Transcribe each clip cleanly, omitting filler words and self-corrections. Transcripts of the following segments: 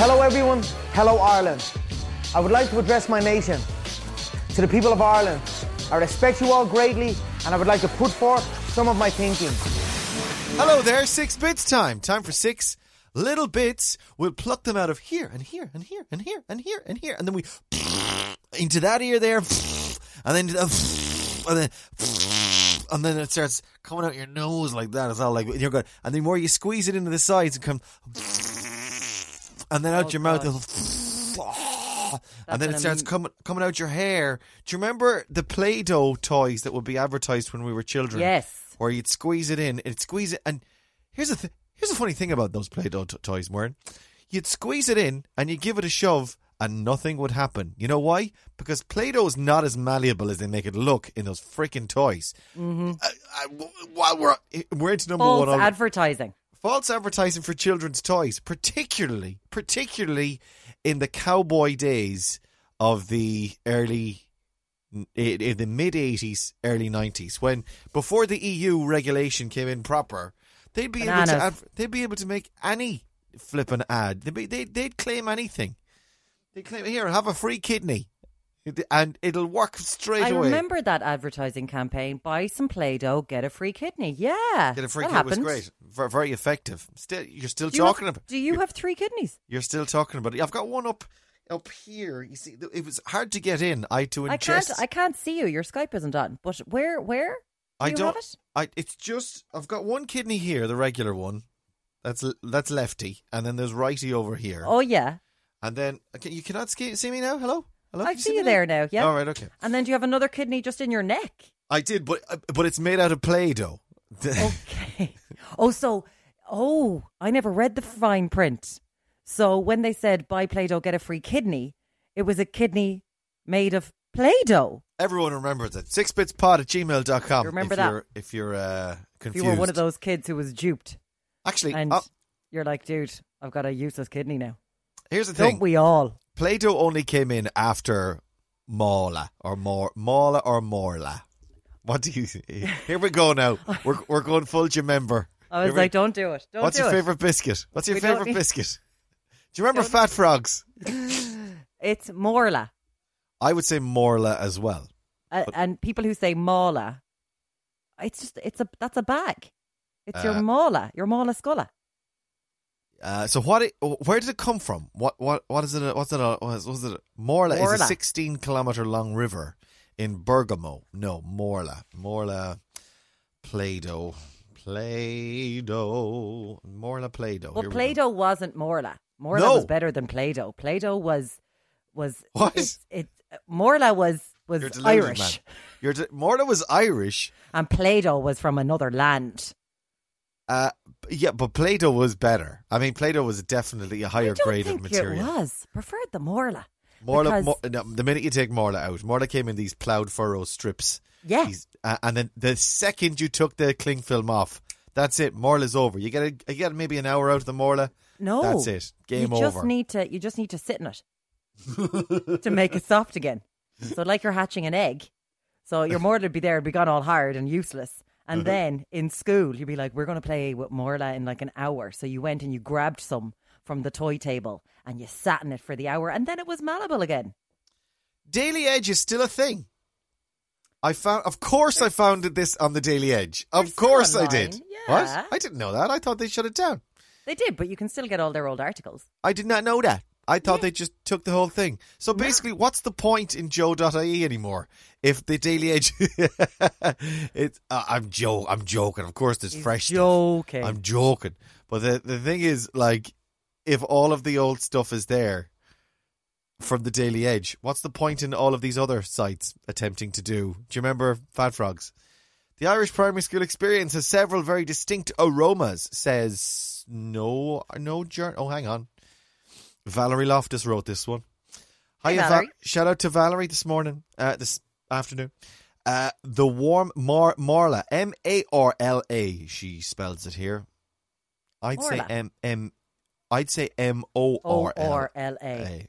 Hello everyone, hello Ireland. I would like to address my nation. To the people of Ireland, I respect you all greatly and I would like to put forth some of my thinking. Hello there, Six Bits time. Time for six little bits. We'll pluck them out of here and here and here and here and here and here. And then we into that ear there. And then it starts coming out your nose like that as well. Like you're going, and the more you squeeze it into the sides, it comes. And then out your mouth, and then it starts coming out your hair. Do you remember the Play-Doh toys that would be advertised when we were children? Yes. Where you'd squeeze it in, it'd squeeze it. And here's the funny thing about those Play-Doh toys, Maureen. You'd squeeze it in and you'd give it a shove and nothing would happen. You know why? Because Play-Doh is not as malleable as they make it look in those freaking toys. Mm-hmm. We're into number false one. False advertising. False advertising for children's toys, particularly in the cowboy days of the mid 80s, early 90s, when before the EU regulation came in proper, they'd be able to make any flipping ad. They'd claim anything. They claim, here, have a free kidney, and it'll work straight away. I remember that advertising campaign. Buy some Play-Doh, get a free kidney. Yeah, get a free kidney was great. Very effective. Do you have three kidneys? You're still talking about it. I've got one up here. You see, it was hard to get in. I had to ingest. I can't see you. Your Skype isn't on. But where? Do you have it? It's just. I've got one kidney here, the regular one. That's lefty, and then there's righty over here. Oh yeah. And then you cannot see me now. Hello. I see you there now, yeah. All right, okay. And then do you have another kidney just in your neck? I did, but it's made out of Play-Doh. Okay. I never read the fine print. So when they said, buy Play-Doh, get a free kidney, it was a kidney made of Play-Doh. Everyone remembers it. SixBitsPod@gmail.com. Remember that. If you're confused. If you were one of those kids who was duped. Actually. And you're like, dude, I've got a useless kidney now. Here's the thing. Don't we all? Play-Doh only came in after Marla. What do you think? Here we go now. We're going full Jemember. I was like, don't do it. What's your favourite biscuit? Do you remember Fat Frogs? It's Marla. I would say Marla as well. And people who say Marla, that's a bag. It's your Marla Scola. So where did it come from? What is it? Was it Marla? Is a 16-kilometer long river in Bergamo. No, Marla, Play-Doh, Marla, Play-Doh. Well, Play-Doh wasn't Marla. Marla was better than Play-Doh. Play-Doh was what? Marla was Irish. Marla was Irish, and Play-Doh was from another land. Yeah, but Play-Doh was better. I mean, Play-Doh was definitely a higher grade of material. It was. Preferred the Marla. The minute you take Marla out, Marla came in these ploughed furrow strips. Yeah. And then the second you took the cling film off, that's it. Marla's over. You get maybe an hour out of the Marla. No. That's it. Game over. You just need to sit in it to make it soft again. So like you're hatching an egg. So your Marla would be there, it'd be gone all hard and useless. And then in school, you'd be like, we're going to play with Marla in like an hour. So you went and you grabbed some from the toy table and you sat in it for the hour. And then it was malleable again. Daily Edge is still a thing. I found this on the Daily Edge. Of course I did. Yeah. What? I didn't know that. I thought they shut it down. They did, but you can still get all their old articles. I did not know that. I thought they just took the whole thing. So basically, what's the point in Joe.ie anymore if the Daily Edge? I'm joking. Of course, there's fresh stuff. I'm joking. But the thing is, like, if all of the old stuff is there from the Daily Edge, what's the point in all of these other sites attempting to do? Do you remember Fat Frogs? The Irish primary school experience has several very distinct aromas. Says no journal. Oh, hang on. Valerie Loftus wrote this one. Hi, shout out to Valerie this afternoon. The warm Marla, M-A-R-L-A. She spells it here. I'd say M-O-R-L-A.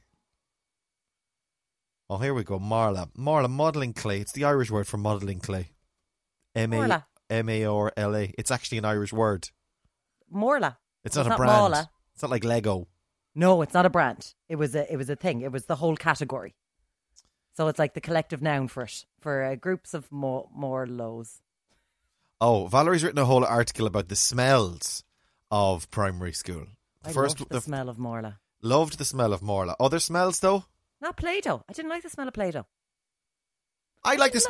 Oh, here we go. Marla, modelling clay. It's the Irish word for modelling clay. M-A-R-L-A. It's actually an Irish word. Marla. It's not a brand. Marla. It's not like Lego. No, it's not a brand. It was a thing. It was the whole category. So it's like the collective noun for it, for groups of more lows. Oh, Valerie's written a whole article about the smells of primary school. I loved the smell of Marla. Loved the smell of Marla. Other smells, though? Not Play-Doh. I didn't like the smell of Play-Doh. I like the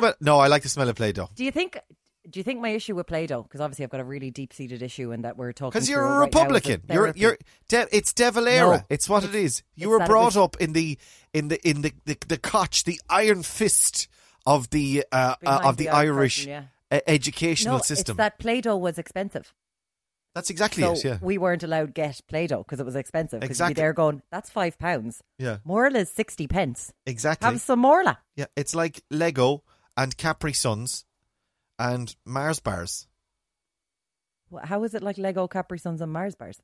smell of Play-Doh. Do you think my issue with Play-Doh, because obviously I've got a really deep-seated issue in that we're talking. Because you're a Republican. It's De Valera. No, it's what it is. You were brought up in the Koch, the iron fist of the Irish person, yeah. Educational system. It's that Play-Doh was expensive. That's exactly it, yeah. We weren't allowed to get Play-Doh because it was expensive. Exactly. They're going, that's £5. Yeah. Morla's 60 pence. Exactly. Have some Marla. Yeah, it's like Lego and Capri-Suns and Mars Bars. Well, how is it like Lego, Capri-Suns and Mars Bars?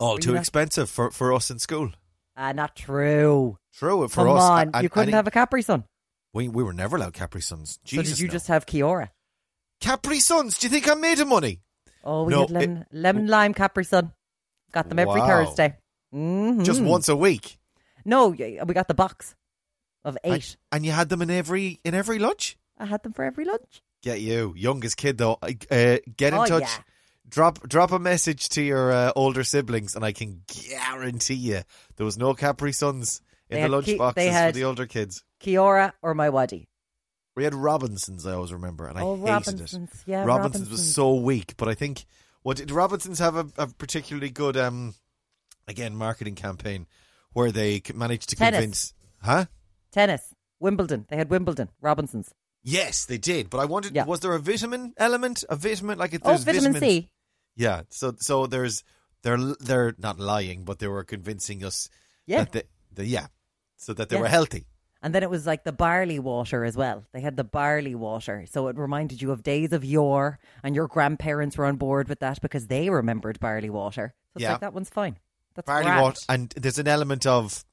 All too expensive for us in school. Not true. True, for us. Come on, you couldn't have a Capri-Sun. We were never allowed Capri-Suns. Jesus, so did you just have Kiora? Capri-Suns, do you think I made of money? Oh, we had lemon lime Capri-Sun. Got them every Thursday. Mm-hmm. Just once a week? No, we got the box of 8. And you had them in every lunch? I had them for every lunch. Get you. Youngest kid, though. Get in touch. Yeah. Drop a message to your older siblings and I can guarantee you there was no Capri-Suns in the lunch boxes for the older kids. Kiora or my waddy. We had Robinsons, I always remember, and I hated Robinsons. It. Yeah, Robinsons was so weak, but I think did Robinsons have a particularly good marketing campaign where they managed to convince tennis, Wimbledon. They had Wimbledon, Robinsons. Yes, they did, but I wondered, was there a vitamin element? A vitamin there's vitamin C. Yeah, so they're not lying, but they were convincing us that they were healthy. And then it was like the barley water as well. They had the barley water. So it reminded you of days of yore, and your grandparents were on board with that because they remembered barley water. So it's like, that one's fine. That's barley water. And there's an element of,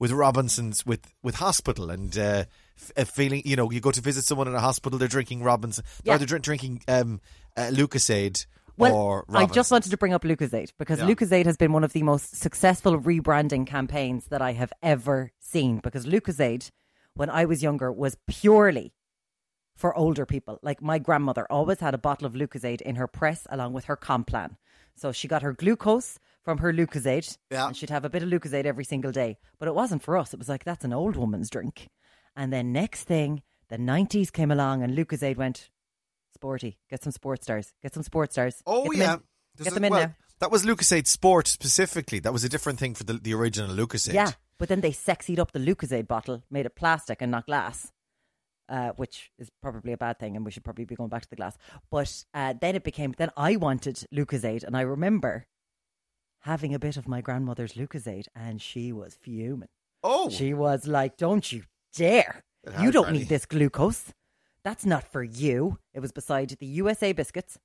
with Robinsons, with hospital and feeling, you go to visit someone in a hospital, they're drinking Robinson. Yeah. Or they're drinking Lucozade. Well, I just wanted to bring up Lucozade because Lucozade has been one of the most successful rebranding campaigns that I have ever seen, because Lucozade, when I was younger, was purely for older people. Like, my grandmother always had a bottle of Lucozade in her press along with her Complan. So she got her glucose from her Lucozade and she'd have a bit of Lucozade every single day. But it wasn't for us. It was like, that's an old woman's drink. And then next thing, the 90s came along and Lucozade went... sporty. Get some sports stars. Oh, yeah. Get them in now. That was Lucozade Sport specifically. That was a different thing for the original Lucozade. Yeah, but then they sexied up the Lucozade bottle, made it plastic and not glass, which is probably a bad thing, and we should probably be going back to the glass. But then I wanted Lucozade, and I remember having a bit of my grandmother's Lucozade, and she was fuming. Oh. She was like, don't you dare. You don't need this glucose. That's not for you. It was beside the USA biscuits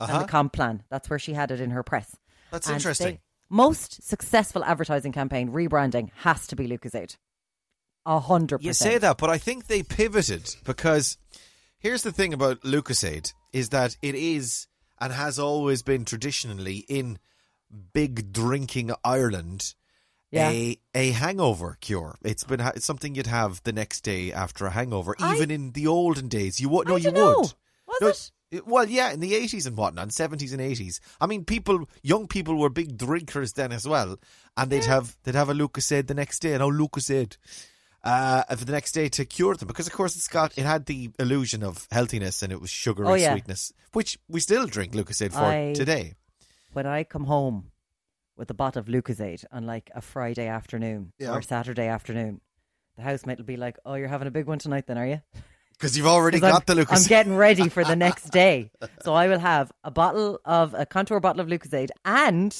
and the Complan. That's where she had it in her press. That's interesting. Most successful advertising campaign rebranding has to be Lucozade. 100%. You say that, but I think they pivoted, because here's the thing about Lucozade is that it is and has always been traditionally in big drinking Ireland a hangover cure. It's something you'd have the next day after a hangover. Even in the olden days, you would. No, you would. Was it? Well, yeah, in the 80s and whatnot, 70s and 80s. I mean, young people were big drinkers then as well, and they'd have a Lucozade the next day, for the next day to cure them, because of course it had the illusion of healthiness, and it was sugar and sweetness, which we still drink Lucozade for today. When I come home with a bottle of Lucozade on like a Friday afternoon or Saturday afternoon, the housemate will be like, oh, you're having a big one tonight then, are you? Because you've already got the Lucozade. I'm getting ready for the next day. So I will have a contour bottle of Lucozade and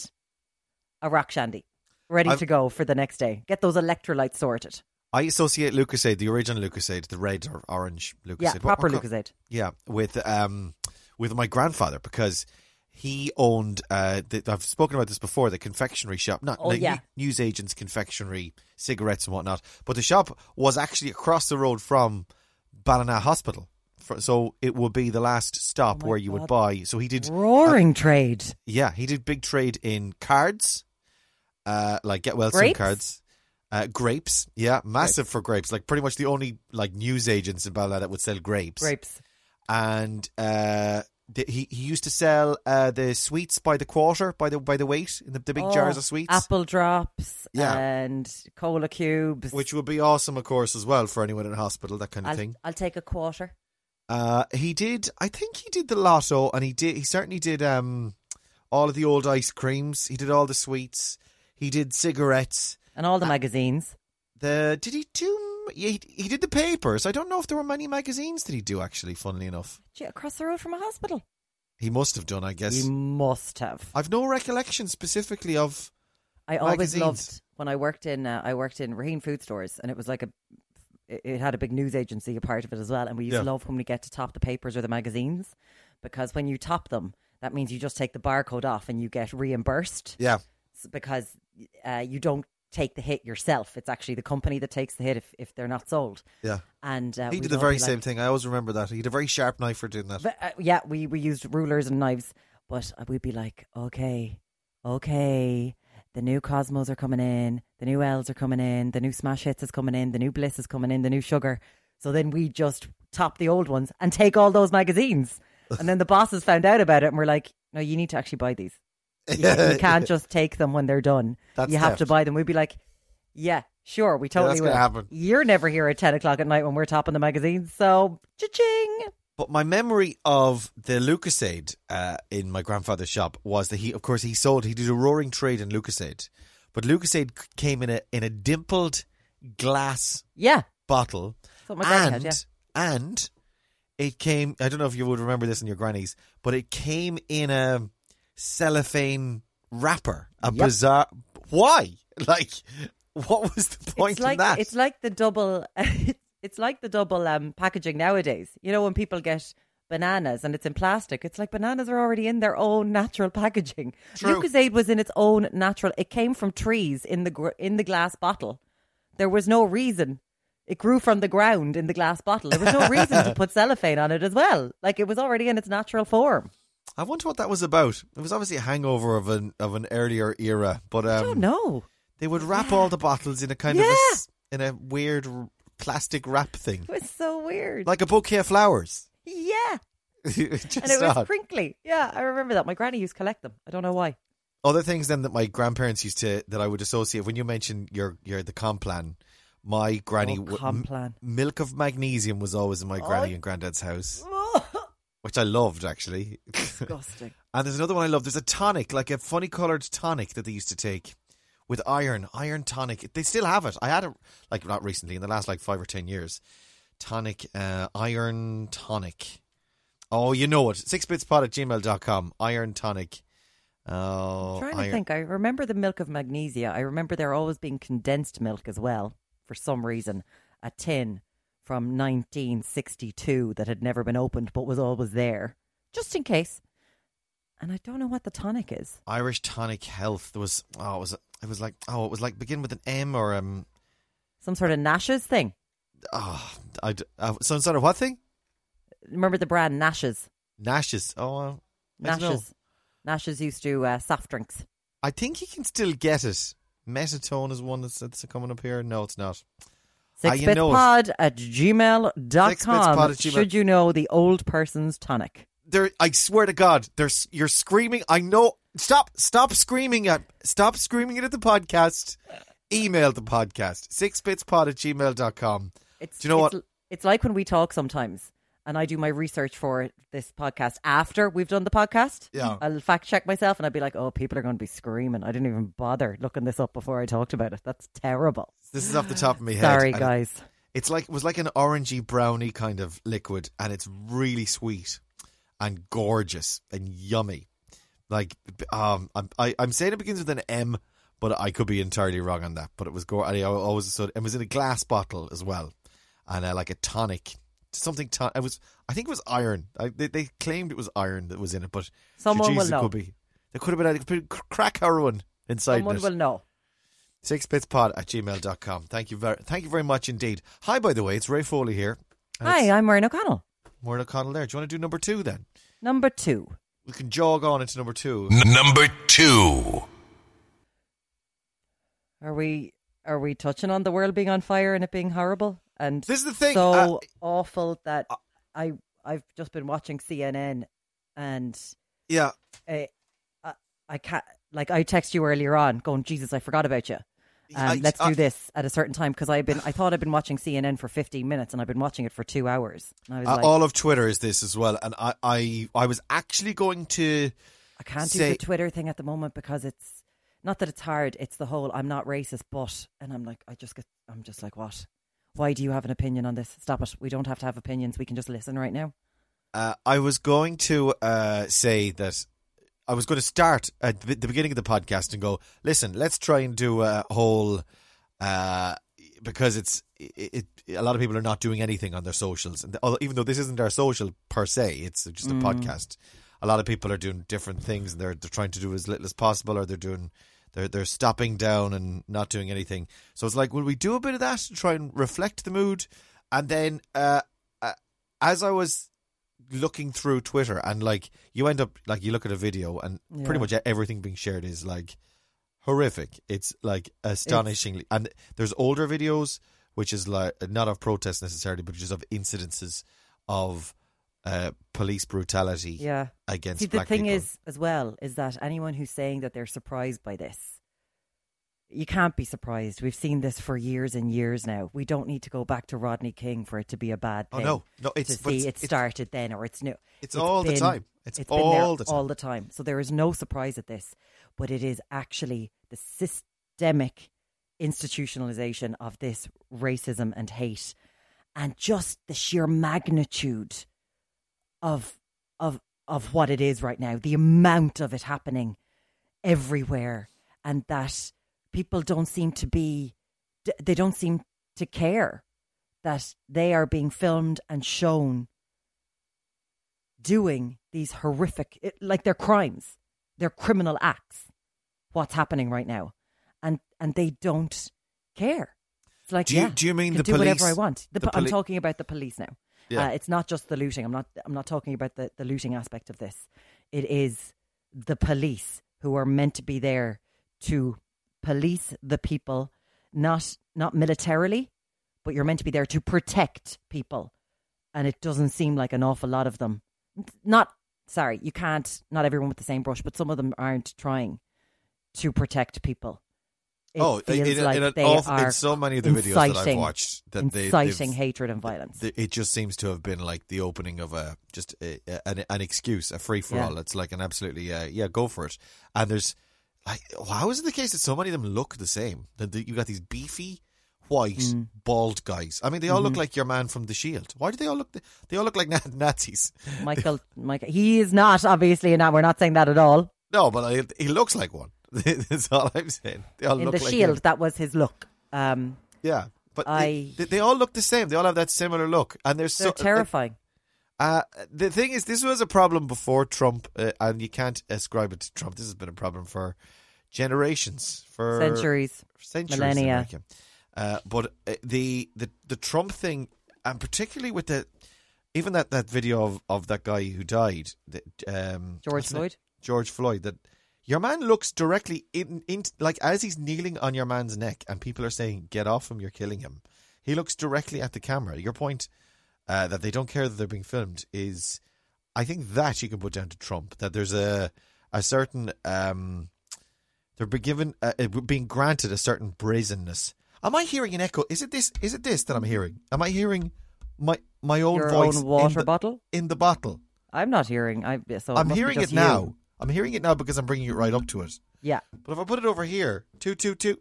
a rock shandy ready to go for the next day. Get those electrolytes sorted. I associate Lucozade, the original Lucozade, the red or orange Lucozade. Yeah, proper Lucozade. Yeah, with my grandfather, because... he owned, I've spoken about this before, the confectionery shop. Newsagents, confectionery, cigarettes and whatnot. But the shop was actually across the road from Ballina Hospital. So it would be the last stop where you would buy. So he did... roaring trade. Yeah, he did big trade in cards like get well grapes? SIM cards. Grapes, yeah, massive grapes. For grapes. Like pretty much the only like news agents in Bala that would sell grapes. Grapes. And he used to sell the sweets by the quarter, by the weight, in the big jars of sweets. Apple drops and cola cubes. Which would be awesome, of course, as well for anyone in hospital, that kind of thing. I'll take a quarter. He did the lotto, and he certainly did all of the old ice creams. He did all the sweets. He did cigarettes. And all the magazines. He did the papers. I don't know if there were many magazines that he do, actually, funnily enough. Across the road from a hospital. He must have done, I guess. He must have. I've no recollection specifically of magazines. Always loved when I worked in Raheen food stores, and it was like it had a big news agency, a part of it as well. And we used to love when we get to top the papers or the magazines, because when you top them, that means you just take the barcode off and you get reimbursed. Yeah. Because you don't take the hit yourself. It's actually the company that takes the hit if they're not sold. Yeah. And he did the very same thing. I always remember that. He had a very sharp knife for doing that. But, yeah, we used rulers and knives, but we'd be like, okay, the new Cosmos are coming in, the new L's are coming in, the new Smash Hits is coming in, the new Bliss is coming in, the new Sugar. So then we just top the old ones and take all those magazines. And then the bosses found out about it and were like, no, you need to actually buy these. You can't just take them when they're done. You have to buy them. We'd be like, yeah, sure, we totally will. That's going to happen. You're never here at 10 o'clock at night when we're topping the magazine, so cha-ching. But my memory of the Lucozade in my grandfather's shop was that he did a roaring trade in Lucozade. But Lucozade came in a dimpled glass bottle. That's what my dad had, and it came, I don't know if you would remember this in your granny's, but it came in a cellophane wrapper, bizarre. Why? Like, what was the point in that? It's like the double. It's like the double packaging nowadays. You know, when people get bananas and it's in plastic, it's like bananas are already in their own natural packaging. Lucozade was in its own natural. It came from trees in the glass bottle. There was no reason. It grew from the ground in the glass bottle. There was no reason to put cellophane on it as well. Like, it was already in its natural form. I wonder what that was about. It was obviously a hangover of an earlier era, but I don't know. They would wrap all the bottles in a kind of in a weird plastic wrap thing. It was so weird, like a bouquet of flowers. Yeah, it was crinkly. Yeah, I remember that. My granny used to collect them. I don't know why. Other things then that my grandparents used to that I would associate when you mentioned the Complan. My granny Complan milk of magnesium was always in my granny and granddad's house. Which I loved, actually. Disgusting. And there's another one I love. There's a tonic, like a funny coloured tonic that they used to take with iron tonic. They still have it. I had it, like, not recently, in the last, like, 5 or 10 years. Tonic, iron tonic. Oh, you know it. SixBitsPod@gmail.com. Iron tonic. I'm trying to think. I remember the milk of magnesia. I remember there always being condensed milk as well, for some reason. A tin. From 1962 that had never been opened but was always there, just in case. And I don't know what the tonic is. Irish Tonic Health. There was it was like begin with an M or some sort of Nash's thing. Some sort of what thing? Remember the brand Nash's? Nash's. Nash's. Nash's used to soft drinks. I think you can still get it. Metatone is one that's coming up here. No, it's not. SixBitsPod at gmail.com. Should you know the old person's tonic? There, I swear to God, you're screaming. I know. Stop screaming it at the podcast. Email the podcast. SixBitsPod@gmail.com. Do you know what? It's like when we talk sometimes, and I do my research for this podcast after we've done the podcast. Yeah. I'll fact check myself, and I'll be like, oh, people are going to be screaming. I didn't even bother looking this up before I talked about it. That's terrible. This is off the top of my head. Sorry, guys. It was like an orangey brownie kind of liquid, and it's really sweet and gorgeous and yummy. Like, I'm saying it begins with an M, but I could be entirely wrong on that. But it was gorgeous. It was in a glass bottle as well, and like a tonic. Something I think it was iron. They claimed it was iron that was in it, but someone will know. There could have been crack heroin inside. Someone will know. SixBitsPod@gmail.com. Thank you very much indeed. Hi, by the way, it's Ray Foley here. Hi, I'm Maureen O'Connell. Maureen O'Connell, there. Do you want to do number two then? Number two. We can jog on into number two. Number two. Are we touching on the world being on fire and it being horrible? And this is the thing, so awful that I've just been watching CNN, and I can't, like, I text you earlier on going, Jesus, I forgot about you. Let's do this at a certain time, because I thought I'd been watching CNN for 15 minutes and I've been watching it for 2 hours. And I was like, all of Twitter is this as well, and I was actually going to. I can't do the Twitter thing at the moment because it's not that it's hard. It's the whole I'm not racist, but, and I'm like, I'm just like, what? Why do you have an opinion on this? Stop it. We don't have to have opinions. We can just listen right now. I was going to say that. I was going to start at the beginning of the podcast and go, listen, let's try and do a whole, because it's a lot of people are not doing anything on their socials. And even though this isn't our social per se, it's just a podcast. A lot of people are doing different things, and they're trying to do as little as possible, or they're stopping down and not doing anything. So it's like, will we do a bit of that to try and reflect the mood? And then as I was looking through Twitter, and like you end up, like, you look at a video and pretty much everything being shared is like horrific. It's like astonishingly, and there's older videos which is like not of protests necessarily, but just of incidences of police brutality against black people. The thing is as well is that anyone who's saying that they're surprised by this, you can't be surprised. We've seen this for years and years now. We don't need to go back to Rodney King for it to be a bad thing. Oh, no, it started then, or it's new. It's all the time. It's all the time. All the time. So there is no surprise at this, but it is actually the systemic institutionalization of this racism and hate, and just the sheer magnitude of what it is right now. The amount of it happening everywhere, and that. People don't seem to care that they are being filmed and shown doing these horrific, like, their crimes, their criminal acts, what's happening right now. And they don't care. It's like, do you mean the police? Do whatever I want. I'm talking about the police now. Yeah. It's not just the looting. I'm not talking about the looting aspect of this. It is the police who are meant to be there to police the people, not militarily, but you're meant to be there to protect people, and it doesn't seem like an awful lot of them. Not everyone with the same brush, but some of them aren't trying to protect people. It's so many of the videos that I've watched that inciting hatred and violence. It just seems to have been like the opening of an excuse, a free for all. It's like an absolutely go for it, and there's. Like, how is it the case that so many of them look the same? You got these beefy, white, bald guys. I mean, they all look like your man from The Shield. Why do they all look? They all look like Nazis. Michael, he is not obviously. Not, we're not saying that at all. No, but he looks like one. That's all I'm saying. They all look like The Shield. Him. That was his look. Yeah, but they all look the same. They all have that similar look, and they're terrifying. The thing is, this was a problem before Trump, and you can't ascribe it to Trump. This has been a problem for generations, for centuries, millennia. But the Trump thing, and particularly with that video of that guy who died, George Floyd. That your man looks directly in like as he's kneeling on your man's neck, and people are saying, "Get off him! You're killing him." He looks directly at the camera. Your point. That they don't care that they're being filmed is, I think that you can put down to Trump, that there's a certain, they're being granted a certain brazenness. Am I hearing an echo? Is it this that I'm hearing? Am I hearing my own your voice own water in the bottle? In the bottle? I'm not hearing. I'm hearing it now. You. I'm hearing it now because I'm bringing it right up to it. Yeah. But if I put it over here, two,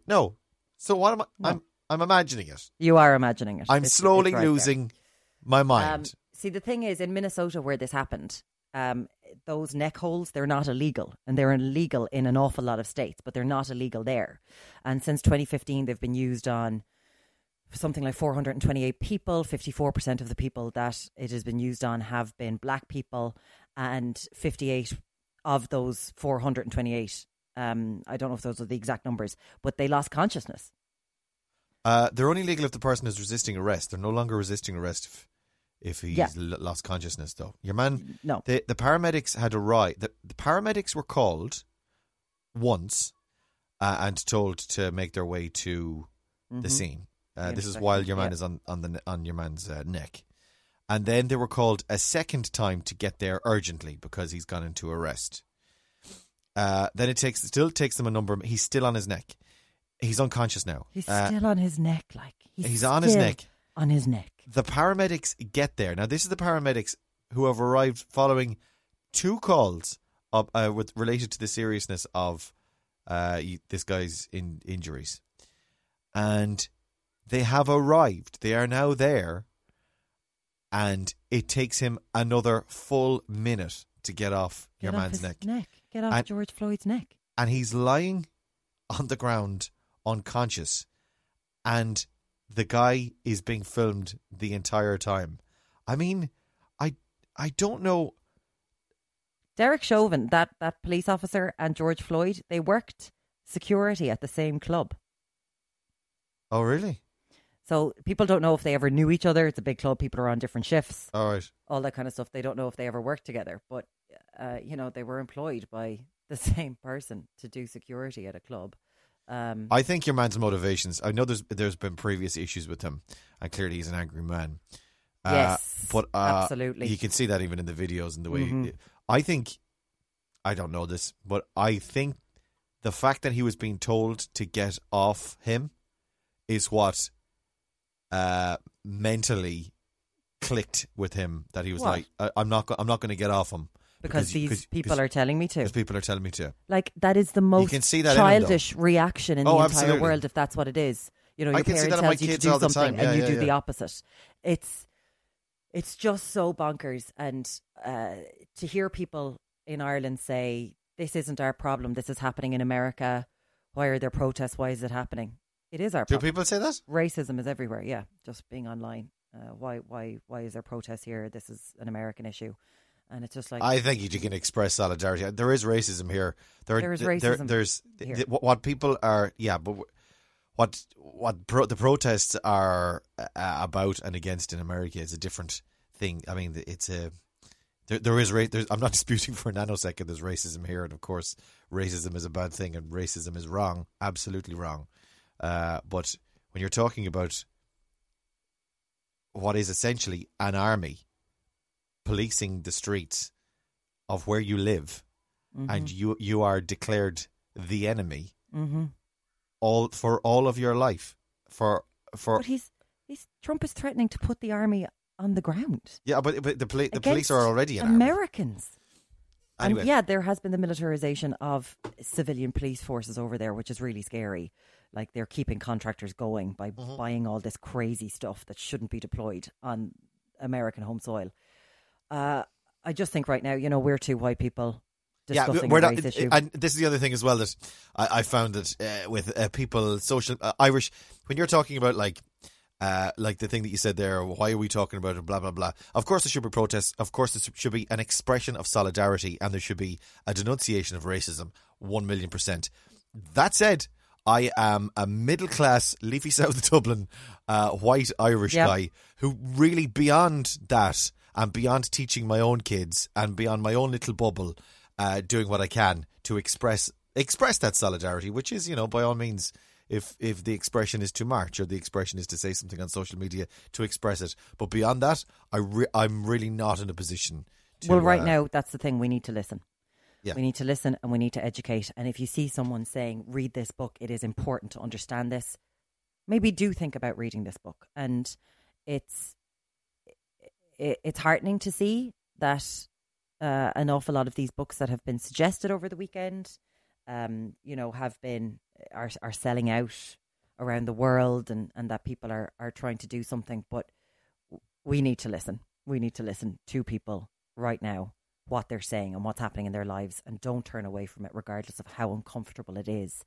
no. So what am I? No. I'm imagining it. You are imagining it. I'm slowly right losing. There. My mind. See, the thing is, in Minnesota where this happened, those neck holes, they're not illegal. And they're illegal in an awful lot of states, but they're not illegal there. And since 2015, they've been used on something like 428 people. 54% of the people that it has been used on have been black people. And 58 of those 428, I don't know if those are the exact numbers, but they lost consciousness. They're only legal if the person is resisting arrest. They're no longer resisting arrest if he's lost consciousness, though. Your man, no. The paramedics had arrived. The paramedics were called once, and told to make their way to the scene. This is while your man is on your man's neck. And then they were called a second time to get there urgently because he's gone into arrest. Then it still takes them a number. He's still on his neck. He's unconscious now. He's still on his neck. Like he's on his neck. On his neck. The paramedics get there. Now, this is the paramedics who have arrived following two calls related to the seriousness of this guy's injuries. And they have arrived. They are now there. And it takes him another full minute to get off your man's neck. Get off George Floyd's neck. And he's lying on the ground unconscious. And the guy is being filmed the entire time. I mean, I don't know. Derek Chauvin, that police officer, and George Floyd, they worked security at the same club. Oh, really? So people don't know if they ever knew each other. It's a big club. People are on different shifts. All right. All that kind of stuff. They don't know if they ever worked together. But, they were employed by the same person to do security at a club. I think your man's motivations, I know there's been previous issues with him, and clearly he's an angry man. Yes, but absolutely. You can see that even in the videos and the way. I think, I don't know this, but I think the fact that he was being told to get off him is what mentally clicked with him, that he was like, I'm not going to get off him. Because people are telling me to. Because people are telling me to. Like, that is the most childish reaction in the entire world, if that's what it is. You know, your parent tells you to do something and you do the opposite. It's just so bonkers. And to hear people in Ireland say, this isn't our problem, this is happening in America, why are there protests, why is it happening? It is our problem. Do people say that? Racism is everywhere, yeah. Just being online. Why is there protests here? This is an American issue. And it's just like, I think you can express solidarity. There is racism here. There's racism here. What people are, but the protests are about and against in America is a different thing. I mean, I'm not disputing for a nanosecond there's racism here, and of course racism is a bad thing and racism is wrong, absolutely wrong. But when you're talking about what is essentially an army policing the streets of where you live, and you are declared the enemy all of your life. But Trump is threatening to put the army on the ground. Yeah, but the police are already an Americans. Army. Anyway. And there has been the militarization of civilian police forces over there, which is really scary. Like, they're keeping contractors going by buying all this crazy stuff that shouldn't be deployed on American home soil. I just think right now, we're two white people discussing race issue. And this is the other thing as well that I found that with people, social Irish, when you're talking about like the thing that you said there, why are we talking about it, blah, blah, blah. Of course there should be protests. Of course there should be an expression of solidarity, and there should be a denunciation of racism, 1,000,000%. That said, I am a middle-class, leafy south of Dublin, white Irish guy who really beyond that, and beyond teaching my own kids and beyond my own little bubble, doing what I can to express that solidarity, which is, by all means, if the expression is to march or the expression is to say something on social media, to express it. But beyond that, I'm really not in a position to... Well, right now, that's the thing. We need to listen. Yeah. We need to listen and we need to educate. And if you see someone saying, read this book, it is important to understand this, maybe do think about reading this book. And it's heartening to see that an awful lot of these books that have been suggested over the weekend, are selling out around the world, and that people are trying to do something. But we need to listen. We need to listen to people right now, what they're saying and what's happening in their lives, and don't turn away from it, regardless of how uncomfortable it is,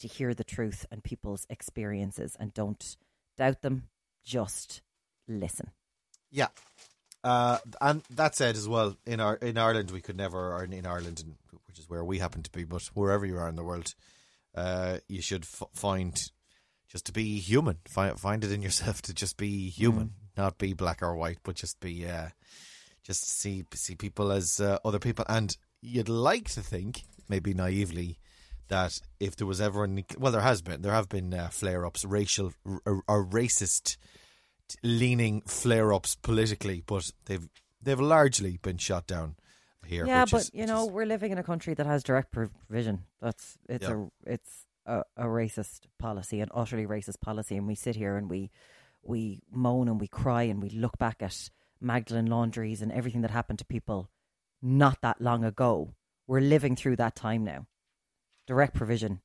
to hear the truth and people's experiences, and don't doubt them. Just listen. Yeah. And that said as well, in Ireland we could never, or in Ireland, which is where we happen to be, but wherever you are in the world, you should find just to be human. Find it in yourself to just be human, not be black or white, but just be just see people as other people. And you'd like to think, maybe naively, that if there was ever any, well, there have been flare-ups, racial or racist leaning flare-ups politically, but they've largely been shot down here. Yeah, which but is, you know, we're living in a country that has direct provision. It's a racist policy, an utterly racist policy, and we sit here and we moan and we cry and we look back at Magdalene laundries and everything that happened to people not that long ago. We're living through that time now. Direct provision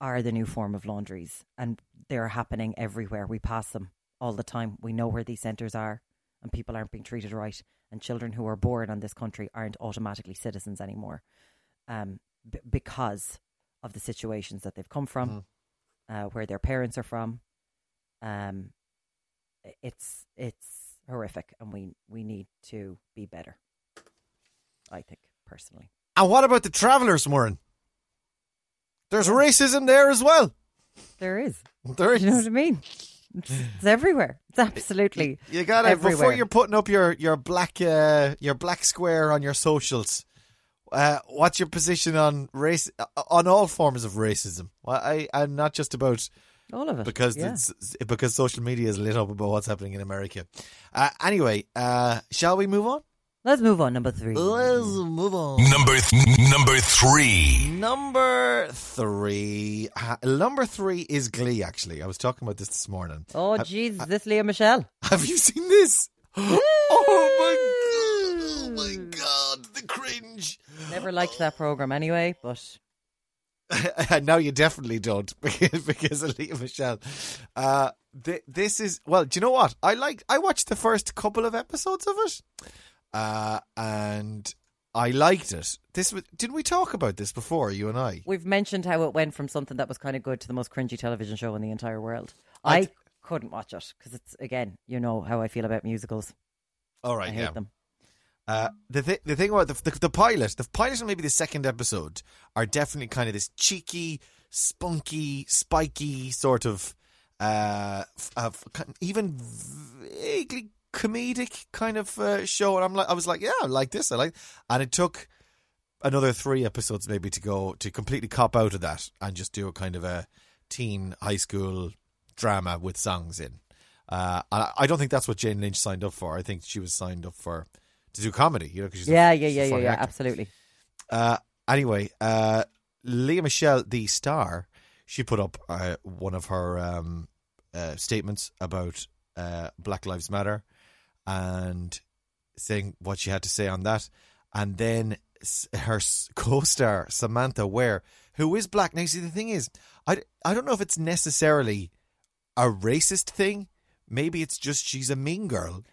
are the new form of laundries, and they're happening everywhere. We pass them all the time. We know where these centres are, and people aren't being treated right, and children who are born in this country aren't automatically citizens anymore because of the situations that they've come from, where their parents are from. It's horrific, and we need to be better, I think, personally. And what about the travellers, Maureen? There's racism there as well. There is. You know what I mean? It's everywhere. It's absolutely you gotta everywhere. Before you're putting up your black square on your socials, what's your position on race, on all forms of racism? Well, I'm not just about all of it, because because social media is lit up about what's happening in America. Anyway, shall we move on? Let's move on. Number three. Number three is Glee, actually. I was talking about this morning. Oh, jeez, is this Lea Michele? Have you seen this? Oh, my God. The cringe. Never liked that program anyway, but... No, you definitely don't, because of Lea Michele. This is... Well, do you know what? I watched the first couple of episodes of it. And I liked it. Didn't we talk about this before, you and I? We've mentioned how it went from something that was kind of good to the most cringy television show in the entire world. I couldn't watch it because it's, again, you know how I feel about musicals. All right, I hate them. The thing about the pilot and maybe the second episode are definitely kind of this cheeky, spunky, spiky sort of even vaguely comedic kind of show, and I was like, and it took another 3 episodes maybe to go to completely cop out of that and just do a kind of a teen high school drama with songs in. I don't think that's what Jane Lynch signed up for. I think she was signed up for to do comedy, you know? Cause she's absolutely. Anyway, Lea Michele, the star, she put up one of her statements about Black Lives Matter, and saying what she had to say on that. And then her co-star, Samantha Ware, who is black. Now, see, the thing is, I don't know if it's necessarily a racist thing. Maybe it's just she's a mean girl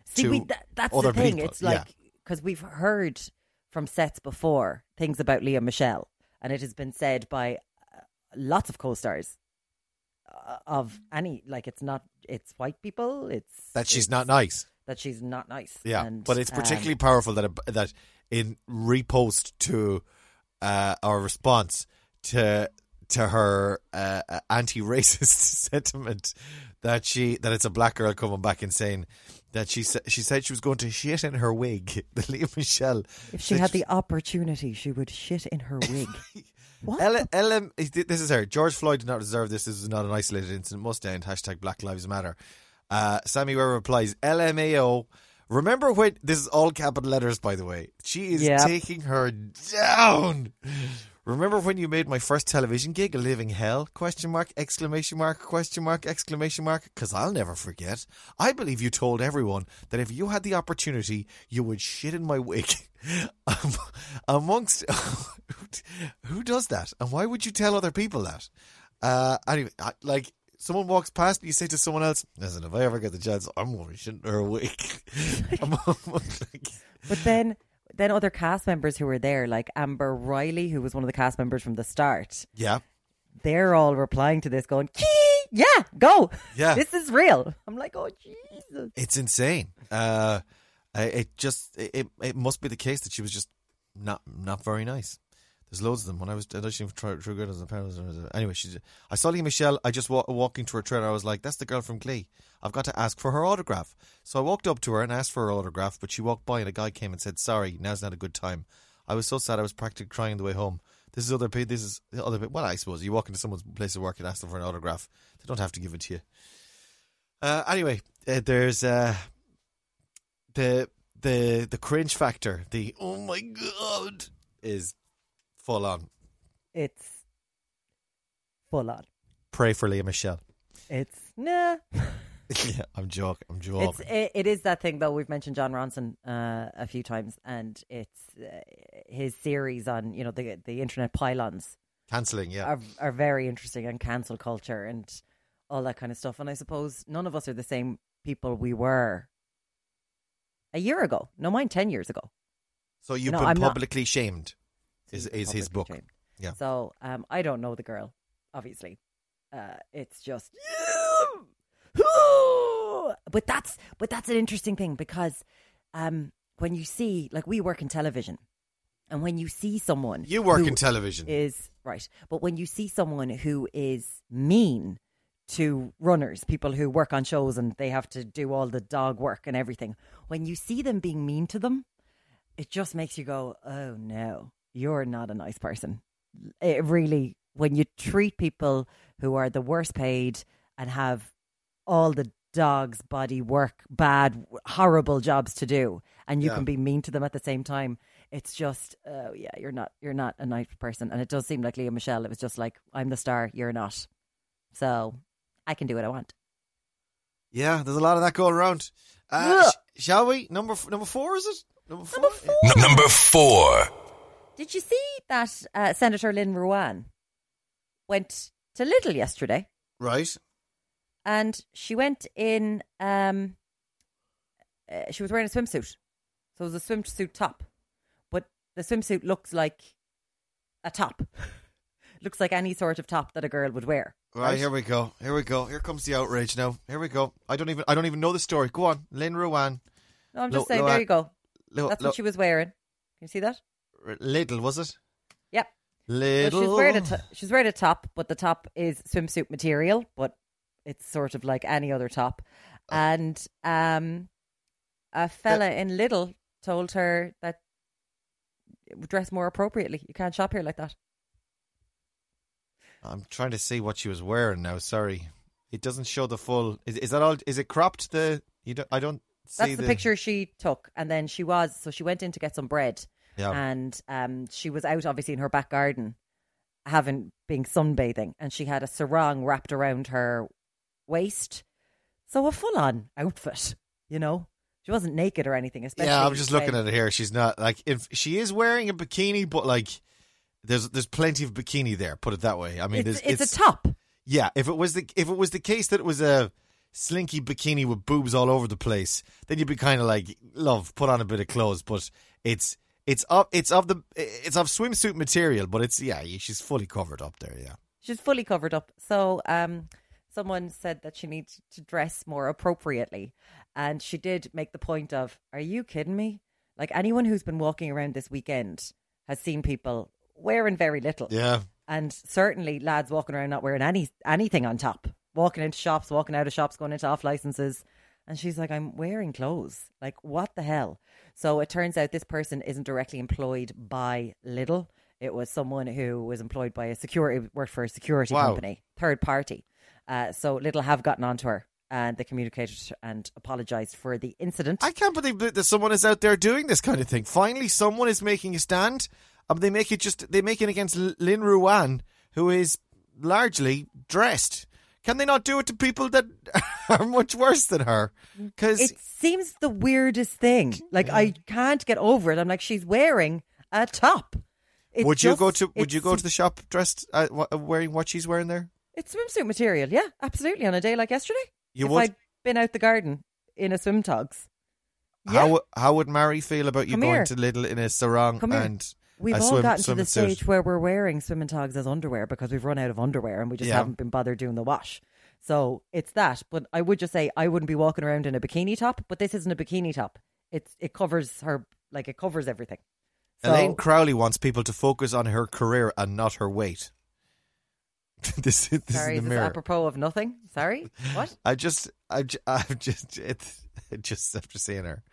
that's other the thing. People. It's like, because we've heard from sets before things about Lea Michele, and it has been said by lots of co-stars of any, like, it's white people. That she's not nice. Yeah, and, but it's particularly powerful that in repost to our response to her anti-racist sentiment that it's a black girl coming back and saying that she said she was going to shit in her wig. Lea Michele, if she had the opportunity, she would shit in her wig. What? This is her. George Floyd did not deserve this. This is not an isolated incident. Must end. # Black Lives Matter. Sammy Ware replies, LMAO. Remember when... This is all capital letters, by the way. She is taking her down. Remember when you made my first television gig a living hell? $! Because I'll never forget. I believe you told everyone that if you had the opportunity, you would shit in my wig. Amongst... who does that? And why would you tell other people that? Anyway, someone walks past and you say to someone else, listen, if I ever get the chance, I'm going to shit in her wig. But then other cast members who were there, like Amber Riley, who was one of the cast members from the start. Yeah. They're all replying to this going, yeah, go. Yeah. This is real. I'm like, oh, Jesus. It's insane. It must be the case that she was just not very nice. There's loads of them. When I was auditioning for True Good as a parent, anyway, I saw Lea Michele. I just walking to her trailer. I was like, "That's the girl from Glee. I've got to ask for her autograph." So I walked up to her and asked for her autograph, but she walked by and a guy came and said, "Sorry, now's not a good time." I was so sad. I was practically crying on the way home. This is other people. Well, I suppose you walk into someone's place of work and ask them for an autograph. They don't have to give it to you. Anyway, there's the cringe factor. The oh my god is full on. It's full on. Pray for Lea Michele. It's nah. Yeah, I'm joking. It is that thing though. We've mentioned John Ronson a few times, and it's his series on the internet pylons cancelling. Yeah, are very interesting, and cancel culture and all that kind of stuff. And I suppose none of us are the same people we were a year ago. No, mine 10 years ago. So you've been publicly shamed. Is his book? Shamed. Yeah. So I don't know the girl. Obviously, it's just. But that's an interesting thing because when you see, like, we work in television, and when you see someone you work in television is right, but when you see someone who is mean to runners, people who work on shows and they have to do all the dog work and everything, when you see them being mean to them, it just makes you go, oh no, you're not a nice person. It really, when you treat people who are the worst paid and have all the dog's body work, bad, horrible jobs to do, and you can be mean to them at the same time. It's just, you're not a nice person. And it does seem like Lea Michele, it was just like, I'm the star, you're not. So I can do what I want. Yeah, there's a lot of that going around. Shall we? Number four, is it? Number four. Number four. Did you see that Senator Lynn Ruane went to Lidl yesterday? Right. And she went in, she was wearing a swimsuit. So it was a swimsuit top. But the swimsuit looks like a top. Looks like any sort of top that a girl would wear. Right, here we go. Here comes the outrage now. Here we go. I don't even know the story. Go on, Lynn Ruane. No, I'm just saying, there you go. That's what she was wearing. Can you see that? Lidl, was it? Yep. Lidl. So she's wearing a top, but the top is swimsuit material, but it's sort of like any other top. And a fella in Lidl told her that dress more appropriately. You can't shop here like that. I'm trying to see what she was wearing now. Sorry. It doesn't show the full. Is that all? Is it cropped? That's the picture she took. And then she went in to get some bread. Yeah. And she was out, obviously, in her back garden, being sunbathing. And she had a sarong wrapped around her waist, so a full-on outfit. She wasn't naked or anything. Especially, yeah, I'm just looking at it here. She's not like she is wearing a bikini, but like there's plenty of bikini there. Put it that way. I mean, it's a top. Yeah, if it was the case that it was a slinky bikini with boobs all over the place, then you'd be kind of like, love, put on a bit of clothes. But it's of swimsuit material, but she's fully covered up there. Yeah, she's fully covered up. So someone said that she needs to dress more appropriately. And she did make the point of, are you kidding me? Like, anyone who's been walking around this weekend has seen people wearing very little. Yeah. And certainly lads walking around not wearing anything on top, walking into shops, walking out of shops, going into off licenses. And she's like, I'm wearing clothes. Like, what the hell? So it turns out this person isn't directly employed by Lidl. It was someone who was employed by worked for a security company, third party. So Lidl have gotten onto her, and they communicated and apologised for the incident. I can't believe that someone is out there doing this kind of thing. Finally, someone is making a stand. They make it against Lynn Ruane, who is largely dressed. Can they not do it to people that are much worse than her? Because it seems the weirdest thing. Like, I can't get over it. I'm like, she's wearing a top. Would you go to the shop dressed wearing what she's wearing there? It's swimsuit material, yeah, absolutely. On a day like yesterday, if I'd been out the garden in a swim togs. Yeah. How would Mary feel about you going to Lidl in a sarong and we've a swim, all gotten to the stage where we're wearing swimming togs as underwear because we've run out of underwear and we just haven't been bothered doing the wash. So it's that. But I would just say I wouldn't be walking around in a bikini top. But this isn't a bikini top. It covers her, like, it covers everything. So, Elaine Crowley wants people to focus on her career and not her weight. This is apropos of nothing. Sorry, what? I just after seeing her,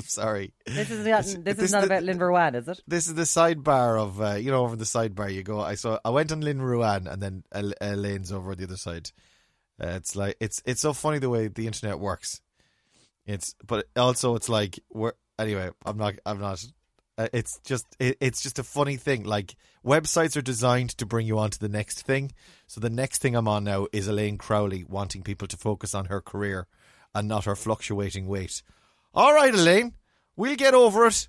I'm sorry. This is not about Lynn Ruane, is it? This is the sidebar of, over the sidebar you go. I went on Lynn Ruane and then Elaine's over on the other side. It's so funny the way the internet works. It's just a funny thing. Like, websites are designed to bring you on to the next thing. So the next thing I'm on now is Elaine Crowley wanting people to focus on her career and not her fluctuating weight. All right, Elaine, we'll get over it.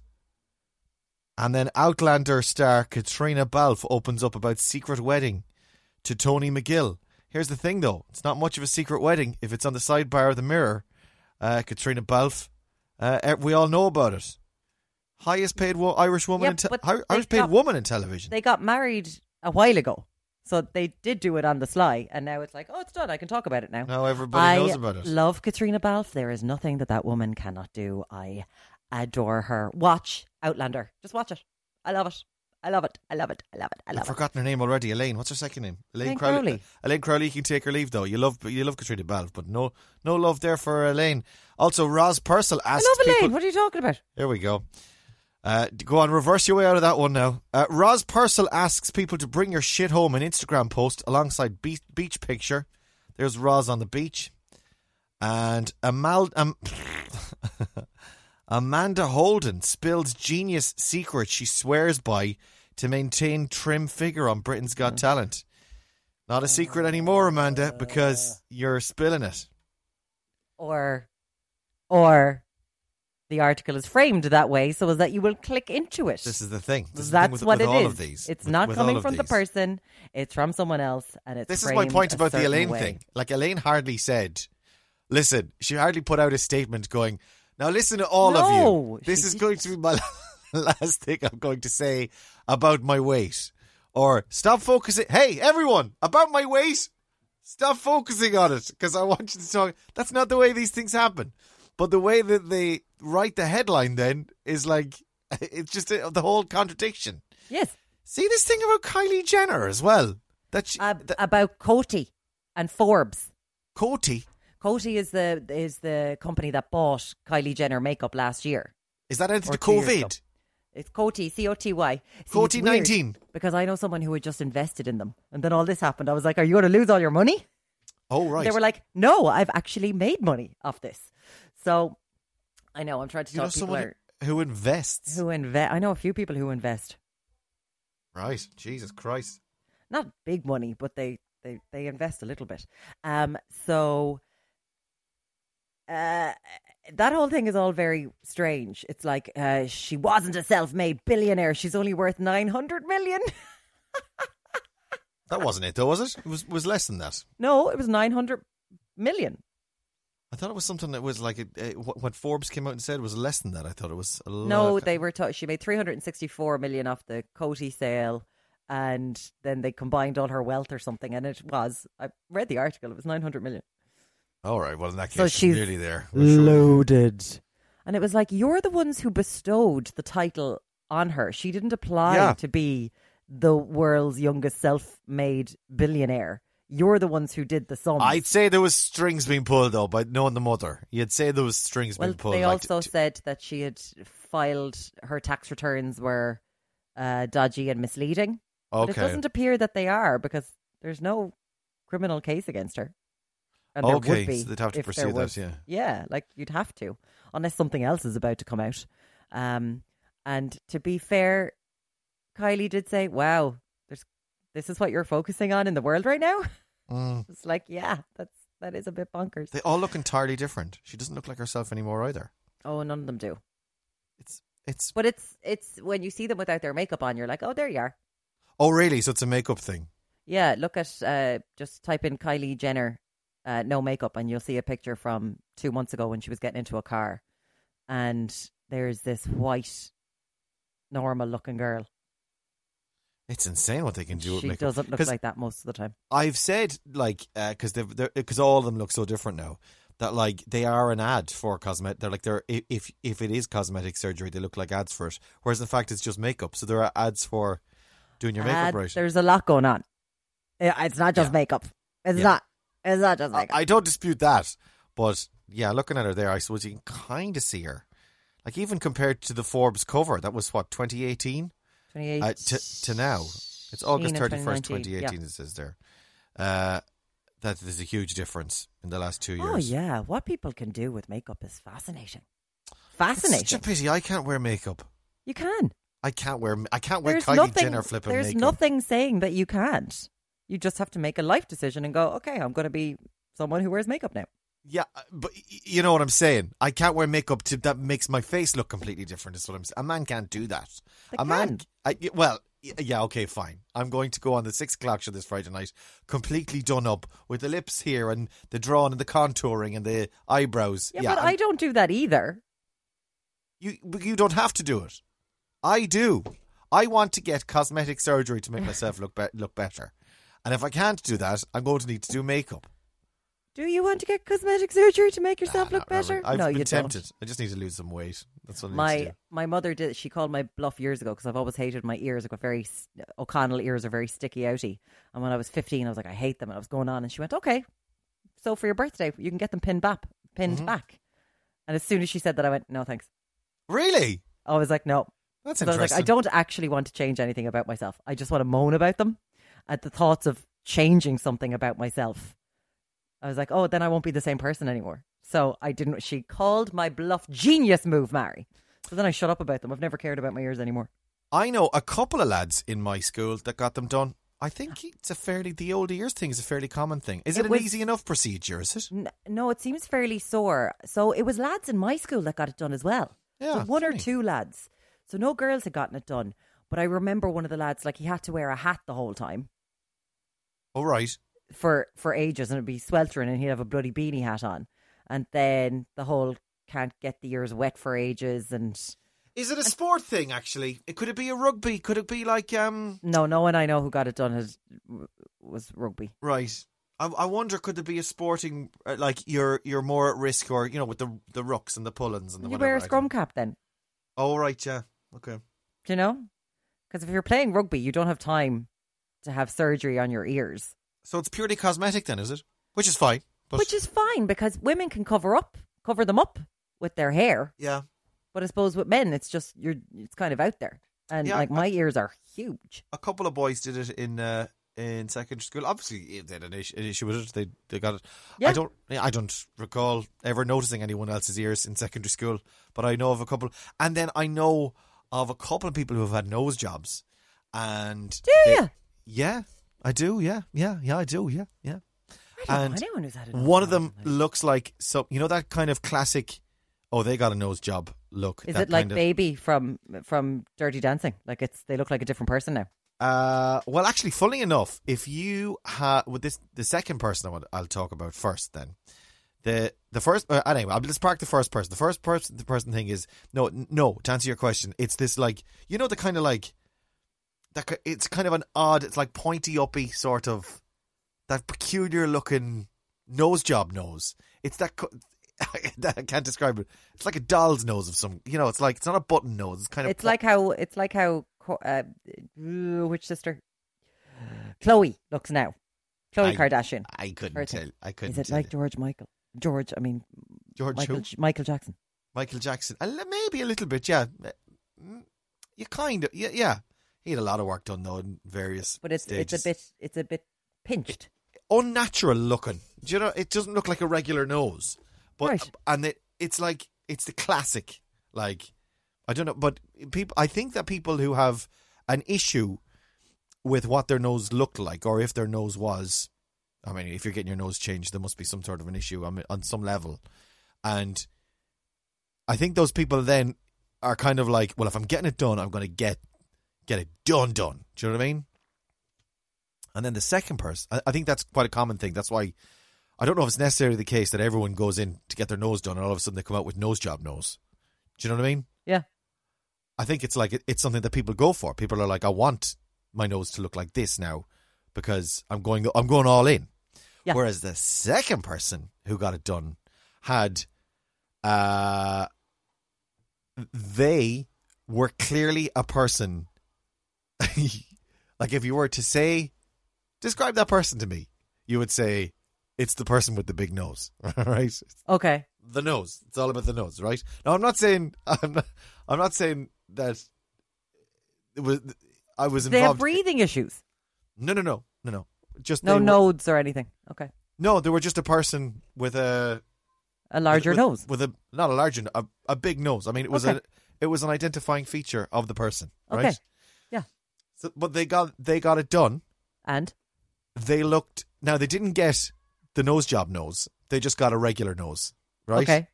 And then Outlander star Caitríona Balfe opens up about secret wedding to Tony McGill. Here's the thing, though. It's not much of a secret wedding if it's on the sidebar of the Mirror. Caitríona Balfe, we all know about it. Highest paid Irish woman, woman in television. They got married a while ago, so they did do it on the sly, and now it's like, oh, it's done. I can talk about it now. Now everybody knows about it. I love Caitríona Balfe. There is nothing that woman cannot do. I adore her. Watch Outlander. Just watch it. I love it. I love it. I love it. I love it. I love it. I've forgotten her name already. Elaine. What's her second name? Elaine Crowley. Elaine Crowley can take her leave, though. You love Caitríona Balfe, but no love there for Elaine. Also, Roz Purcell asked. I love Elaine. What are you talking about? Here we go. Go on, reverse your way out of that one now. Roz Purcell asks people to bring your shit home, an Instagram post alongside beach picture. There's Roz on the beach. And Amanda Holden spills genius secret she swears by to maintain trim figure on Britain's Got Talent. Not a secret anymore, Amanda, because you're spilling it. Or the article is framed that way so as that you will click into it. This is the thing. That's what it is. It's not coming from the person. It's from someone else. And it's this is my point about the Elaine thing. Like, Elaine hardly said, listen, she hardly put out a statement going, now listen to all of you. This is going to be my last thing I'm going to say about my weight. Or stop focusing. Hey, everyone, about my weight. Stop focusing on it because I want you to talk. That's not the way these things happen. But the way that they write the headline then is like, it's just the whole contradiction. Yes. See this thing about Kylie Jenner as well. That she, about Coty and Forbes. Coty? Coty is the company that bought Kylie Jenner makeup last year. Is that anything to COVID? It's Coty, C-O-T-Y. See, Coty 19. Because I know someone who had just invested in them. And then all this happened. I was like, are you going to lose all your money? Oh, right. They were like, no, I've actually made money off this. So I know I'm trying to talk to people. Who invests? I know a few people who invest. Right. Jesus Christ. Not big money, but they invest a little bit. That whole thing is all very strange. It's like she wasn't a self-made billionaire. She's only worth 900 million. That wasn't it, though, was it? It was less than that. No, it was 900 million. I thought it was something that was like what Forbes came out and said was less than that. I thought it was she made 364 million off the Coty sale. And then they combined all her wealth or something. And it was, I read the article, it was 900 million. All right. Well, in that case, so she's nearly there. Loaded. And it was like, you're the ones who bestowed the title on her. She didn't apply to be the world's youngest self-made billionaire. You're the ones who did the sums. I'd say there was strings being pulled, though, by knowing the mother. You'd say there was strings being pulled. They also said that she had filed her tax returns were dodgy and misleading. Okay. But it doesn't appear that they are because there's no criminal case against her. And there would be, so they'd have to pursue that, yeah. Yeah, like you'd have to, unless something else is about to come out. And to be fair, Kylie did say, wow, this is what you're focusing on in the world right now? Mm. It's like, yeah, that is a bit bonkers. They all look entirely different. She doesn't look like herself anymore either. Oh, none of them do. But it's when you see them without their makeup on, you're like, oh, there you are. Oh, really? So it's a makeup thing? Yeah, look at, just type in Kylie Jenner, no makeup, and you'll see a picture from 2 months ago when she was getting into a car. And there's this white, normal-looking girl. It's insane what they can do with makeup. She doesn't look like that most of the time. I've said, like, because all of them look so different now, that, like, they are an ad for cosmetic. They're like, if it is cosmetic surgery, they look like ads for it. Whereas, in fact, it's just makeup. So there are ads for doing your makeup right. There's a lot going on. It's not just makeup. It's not just makeup. I don't dispute that. But, yeah, looking at her there, I suppose you can kind of see her. Like, even compared to the Forbes cover, that was what, 2018? To now. It's August 31st, 2018, yeah. It says there. That there's a huge difference in the last 2 years. Oh, yeah. What people can do with makeup is fascinating. Fascinating. It's such a pity I can't wear makeup. You can. I can't wear Kylie Jenner flipping makeup. There's nothing saying that you can't. You just have to make a life decision and go, okay, I'm going to be someone who wears makeup now. Yeah, but you know what I'm saying. I can't wear makeup that makes my face look completely different. Is what I'm saying. A man can't do that. Yeah, okay, fine. I'm going to go on the 6 o'clock show this Friday night, completely done up with the lips here and the drawn and the contouring and the eyebrows. Yeah, but I don't do that either. You don't have to do it. I do. I want to get cosmetic surgery to make myself look better, and if I can't do that, I'm going to need to do makeup. Do you want to get cosmetic surgery to make yourself look better? Really. I've been tempted. Don't. I just need to lose some weight. That's what I need to do. My mother did. She called my bluff years ago because I've always hated my ears. I've got very O'Connell ears, are very sticky outy. And when I was 15, I was like, I hate them. And I was going on, and she went, okay, so for your birthday, you can get them pinned mm-hmm. back. And as soon as she said that, I went, no, thanks. Really? I was like, no. That's interesting. I was like, I don't actually want to change anything about myself. I just want to moan about them. At the thoughts of changing something about myself, I was like, oh, then I won't be the same person anymore. So I didn't. She called my bluff genius move, Mary. So then I shut up about them. I've never cared about my ears anymore. I know a couple of lads in my school that got them done. I think the old ears thing is a fairly common thing. Is it an easy enough procedure, is it? No, it seems fairly sore. So it was lads in my school that got it done as well. Yeah, so one or two lads. So no girls had gotten it done. But I remember one of the lads, like, he had to wear a hat the whole time. Oh, right. For ages, and it'd be sweltering and he'd have a bloody beanie hat on, and then the whole can't get the ears wet for ages. And is it a sport thing actually? Could it be a rugby? Could it be like no one I know who got it done was rugby, right? I wonder, could there be a sporting, like you're more at risk, or you know, with the rucks and the pull-ins and the you whatever, wear a scrum cap then? Oh right, yeah, okay. Do you know, because if you're playing rugby you don't have time to have surgery on your ears. So it's purely cosmetic then, is it? Which is fine. Which is fine, because women can cover them up with their hair. Yeah. But I suppose with men, it's just, it's kind of out there. And yeah, my ears are huge. A couple of boys did it in secondary school. Obviously, they had an issue with it. They got it. Yeah. I don't recall ever noticing anyone else's ears in secondary school, but I know of a couple. And then I know of a couple of people who have had nose jobs. And yeah. I do, yeah, I do, yeah. I don't know anyone who's had a nose job. One of them looks like, so you know that kind of classic, oh, they got a nose job look. Is it like Baby from Dirty Dancing? Like they look like a different person now. Well, actually, funnily enough, if you had with this, the second person I'll talk about first. Then the first anyway, I'll just park the first person. The first person, the person thing is no. To answer your question, it's this like you know the kind of like. It's kind of an odd, it's like pointy uppy sort of that peculiar looking nose job nose. It's that I can't describe it. It's like a doll's nose of some. You know, it's like it's not a button nose. It's kind of. It's like how which sister? Chloe looks now. Chloe Kardashian. I couldn't tell. Is it like George Michael? George Michael, who? Michael Jackson. Michael Jackson. Maybe a little bit. Yeah. You kind of. Yeah. He had a lot of work done though in various stages. It's a bit pinched, unnatural looking. Do you know? It doesn't look like a regular nose, but right. And it's like it's the classic. Like I don't know, but people. I think that people who have an issue with what their nose looked like, or if their nose was, I mean, if you're getting your nose changed, there must be some sort of an issue. I mean, on some level, and I think those people then are kind of like, well, if I'm getting it done, I'm going to get it done. Do you know what I mean? And then the second person, I think that's quite a common thing. That's why I don't know if it's necessarily the case that everyone goes in to get their nose done and all of a sudden they come out with nose job nose. Do you know what I mean? Yeah. I think it's like it's something that people go for. People are like, I want my nose to look like this now because I'm going all in. Yeah. Whereas the second person who got it done had they were clearly a person. Like if you were to say, describe that person to me, you would say it's the person with the big nose, right? Okay. the nose. It's all about the nose, right? Now, I'm not saying that it was. I was involved. They have breathing issues. No. Just no nodes or anything. Okay. No, they were just a person with a larger nose. With a not a larger, a big nose. I mean, it was okay. It was an identifying feature of the person, right? Okay. Yeah. So, but they got it done, and they looked. Now they didn't get the nose job nose. They just got a regular nose, right? Okay.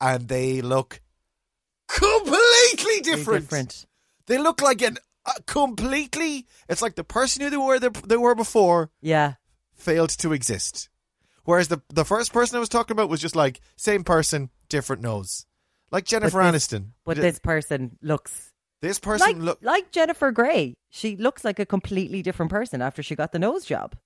And they look completely different. They look like completely. It's like the person who they were before. Yeah. Failed to exist. Whereas the first person I was talking about was just like same person, different nose, like Jennifer Aniston. But this person looks. This person like Jennifer Grey. She looks like a completely different person after she got the nose job.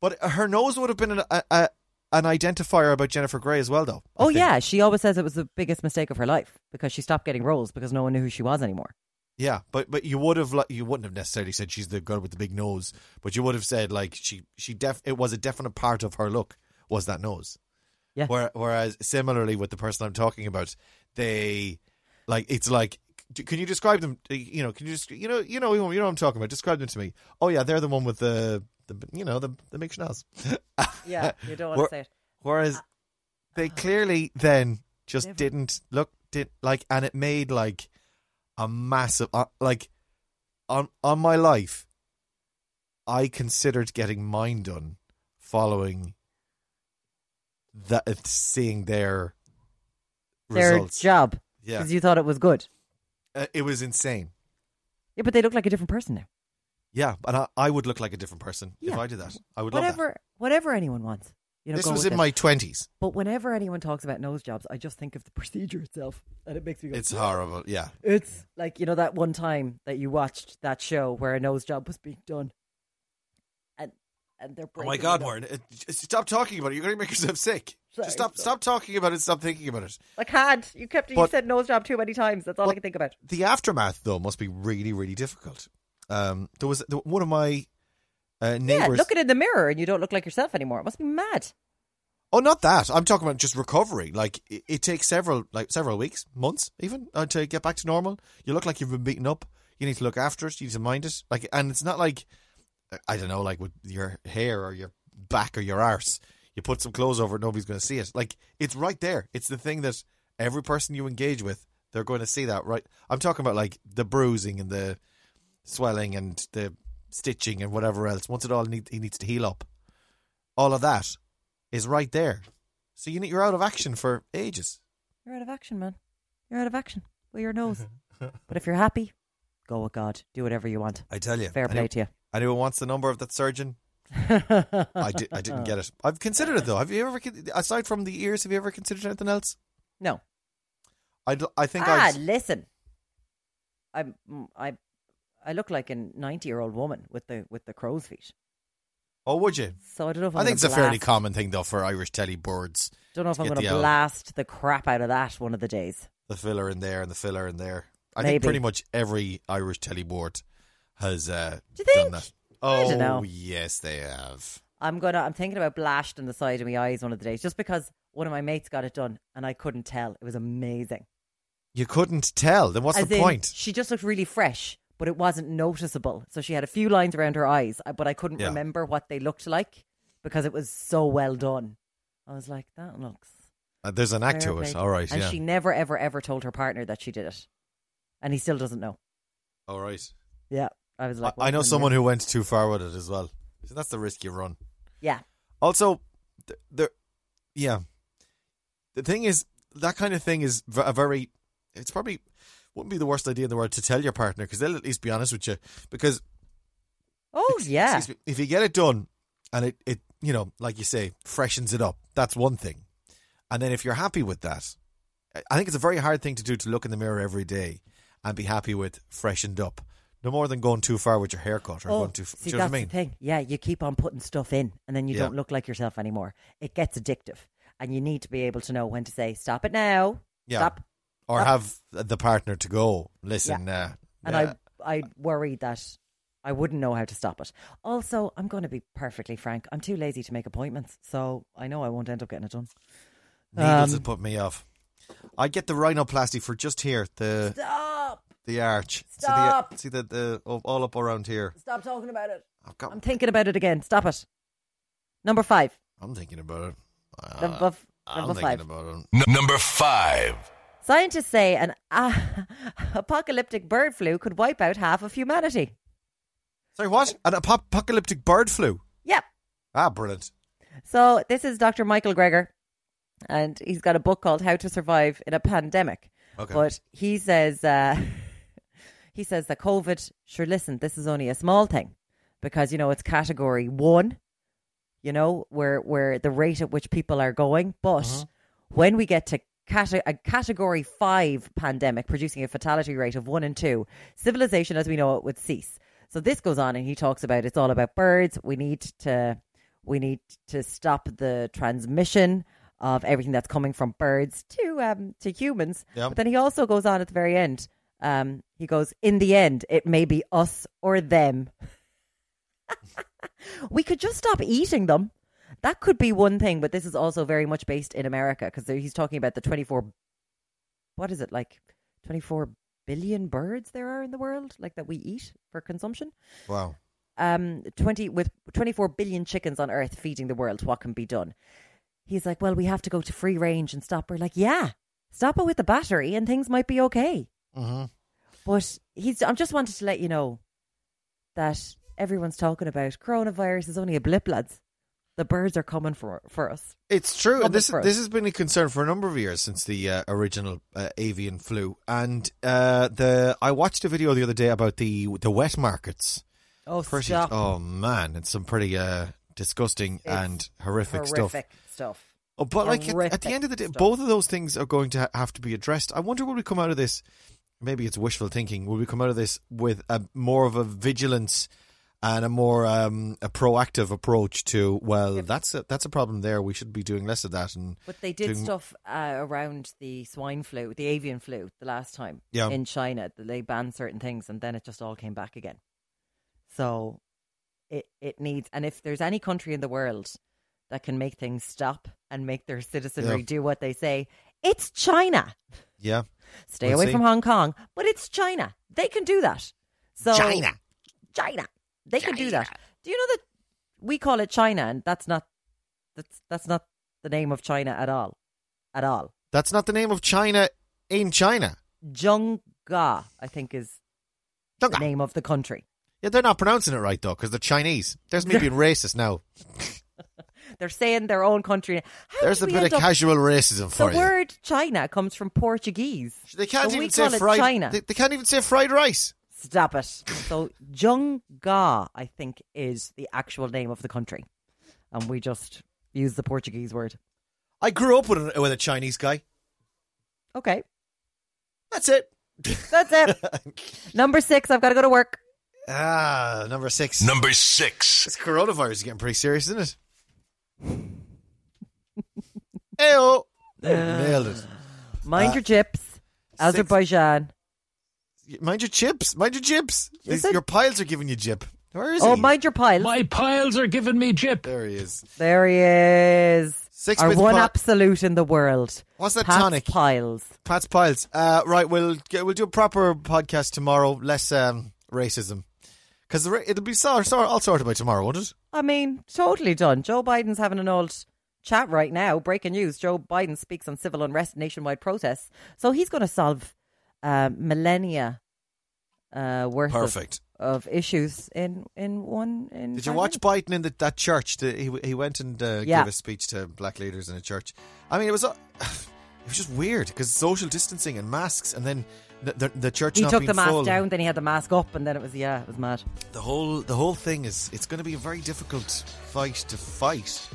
But her nose would have been an identifier about Jennifer Grey as well, though. Oh yeah, she always says it was the biggest mistake of her life because she stopped getting roles because no one knew who she was anymore. Yeah, but you wouldn't have necessarily said she's the girl with the big nose, but you would have said like it was a definite part of her look was that nose. Yeah. Whereas similarly with the person I'm talking about, can you describe them? You know, you know what I'm talking about. Describe them to me. Oh yeah, they're the one with the big schnoz. Yeah, you don't want to say it. Whereas they clearly then just didn't look like, and it made like. A massive, on my life, I considered getting mine done following that, seeing their results. Job. Yeah. Because you thought it was good. It was insane. Yeah, but they look like a different person now. Yeah, but I would look like a different person if I did that. I would love that. Whatever anyone wants. You know, this was in my 20s. But whenever anyone talks about nose jobs, I just think of the procedure itself. And it makes me go... It's horrible, yeah. It's like, you know, that one time that you watched that show where a nose job was being done. And they're... Oh my God, Warren. Stop talking about it. You're going to make yourself sick. Sorry, just stop talking about it. Stop thinking about it. I can't. You said nose job too many times. That's all I can think about. The aftermath, though, must be really, really difficult. There was one of my... neighbors. Yeah, look it in the mirror and you don't look like yourself anymore. It must be mad. Oh, not that. I'm talking about just recovery. Like it takes several weeks, months even, to get back to normal. You look like you've been beaten up. You need to look after it. You need to mind it. Like, and it's not like, I don't know, like with your hair or your back or your arse. You put some clothes over it, nobody's going to see it. Like it's right there. It's the thing that every person you engage with, they're going to see that, right? I'm talking about like the bruising and the swelling and the stitching and whatever else. Once it all he needs to heal up, all of that is right there. So you're out of action for ages. You're out of action, man. You're out of action with your nose. But if you're happy, go with God. Do whatever you want. I tell you, fair play to you. Anyone wants the number of that surgeon? I didn't get it. I've considered it though. Have you ever, aside from the ears, have you ever considered anything else? No. I think listen. I look like a 90-year-old woman with the crow's feet. Oh, would you? So I don't know if I think it's a fairly common thing though for Irish telly birds. Don't know if I'm going to blast the crap out of that one of the days. The filler in there and the filler in there. I think pretty much every Irish telly board has done that. Oh, I don't know. Yes, they have. I'm thinking about blasting the side of my eyes one of the days, just because one of my mates got it done and I couldn't tell. It was amazing. You couldn't tell? Then what's the point? She just looked really fresh. But it wasn't noticeable. So she had a few lines around her eyes, but I couldn't remember what they looked like because it was so well done. I was like, that looks... there's an act to it. All right, and she never, ever, ever told her partner that she did it. And he still doesn't know. All right. Yeah. I was like... I know someone who went too far with it as well. So that's the risk you run. Yeah. Also, the thing is, that kind of thing is a very... It's probably... Wouldn't be the worst idea in the world to tell your partner because they'll at least be honest with you. Because if you get it done and it you know, like you say, freshens it up, that's one thing. And then if you're happy with that, I think it's a very hard thing to do, to look in the mirror every day and be happy with freshened up. No more than going too far with your haircut or going too far. Do you know what I mean? The thing. Yeah, you keep on putting stuff in and then you don't look like yourself anymore. It gets addictive and you need to be able to know when to say, stop it now. Yeah. Stop. Or have the partner to go, listen. And I worried that I wouldn't know how to stop it. Also, I'm going to be perfectly frank. I'm too lazy to make appointments. So I know I won't end up getting it done. Needles have put me off. I get the rhinoplasty for just here. The arch. Stop. See the all up around here. Stop talking about it. I'm thinking about it again. Stop it. Number 5. I'm thinking about it. Number 5. Scientists say an apocalyptic bird flu could wipe out half of humanity. Sorry, what? An apocalyptic bird flu? Yep. Ah, brilliant. So this is Dr. Michael Greger, and he's got a book called How to Survive in a Pandemic. Okay. But he says that COVID, sure, listen, this is only a small thing because, you know, it's category 1, you know, where the rate at which people are going. But when we get to a category 5 pandemic producing a fatality rate of 1 in 2, civilization as we know it would cease. So this goes on, and he talks about it's all about birds. We need to stop the transmission of everything that's coming from birds to humans. Yep. But then he also goes on at the very end. He goes, in the end, it may be us or them. We could just stop eating them. That could be one thing, but this is also very much based in America because he's talking about the 24 billion birds there are in the world, like, that we eat for consumption. Wow. 24 billion chickens on Earth feeding the world, what can be done? He's like, well, we have to go to free range and stop. We're like, yeah, stop it with the battery and things might be okay. Uh-huh. But I just wanted to let you know that everyone's talking about coronavirus is only a blip, lads. The birds are coming for us. It's true. This has been a concern for a number of years since the original avian flu. And I watched a video the other day about the wet markets. Oh, stop. Oh, man. It's some pretty disgusting and horrific stuff. Oh, but at the end of the day, both of those things are going to have to be addressed. I wonder, will we come out of this, maybe it's wishful thinking, will we come out of this with a more of a vigilance and a more a proactive approach to, that's a problem there, we should be doing less of that. But they did stuff around the swine flu, the avian flu, the last time in China. They banned certain things and then it just all came back again. So it needs, and if there's any country in the world that can make things stop and make their citizenry do what they say, it's China. Yeah. Stay away from Hong Kong, but it's China. They can do that. So China. They can do that. Do you know that we call it China and that's not the name of China at all. At all. That's not the name of China in China. Zhongguo, I think, is the name of the country. Yeah, they're not pronouncing it right, though, because they're Chinese. There's me being racist now. They're saying their own country. There's a bit of casual racism for you. The word China comes from Portuguese. They can't even say fried. They can't even say fried rice. Stop it. So Zhongguo, I think, is the actual name of the country, and we just use the Portuguese word. I grew up with a Chinese guy. Okay, that's it. That's it. Number 6. I've got to go to work. Ah, number 6. Number 6. This coronavirus is getting pretty serious, isn't it? Eyo. Nailed it. Mind your chips, Azerbaijan. Mind your chips. Mind your chips. Your piles are giving you jip. Where is he? Oh, mind your piles. My piles are giving me jip. There he is. Six Our one absolute in the world. What's that Pat's tonic? Pat's piles. Right, we'll do a proper podcast tomorrow. Less racism. Because it'll be all sorted by tomorrow, won't it? I mean, totally done. Joe Biden's having an old chat right now. Breaking news. Joe Biden speaks on civil unrest, nationwide protests. So he's going to solve millennia worth of issues in one. Did you watch Biden in that church? He went and gave a speech to black leaders in a church. I mean, it was just weird because social distancing and masks, and then the church. He took the mask down, then he had the mask up, and then it was mad. The whole thing it's going to be a very difficult fight to fight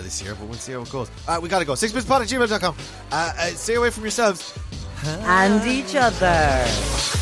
this year, but we'll see how it goes. We got to go. SixBitsPod@gmail.com. Stay away from yourselves and each other.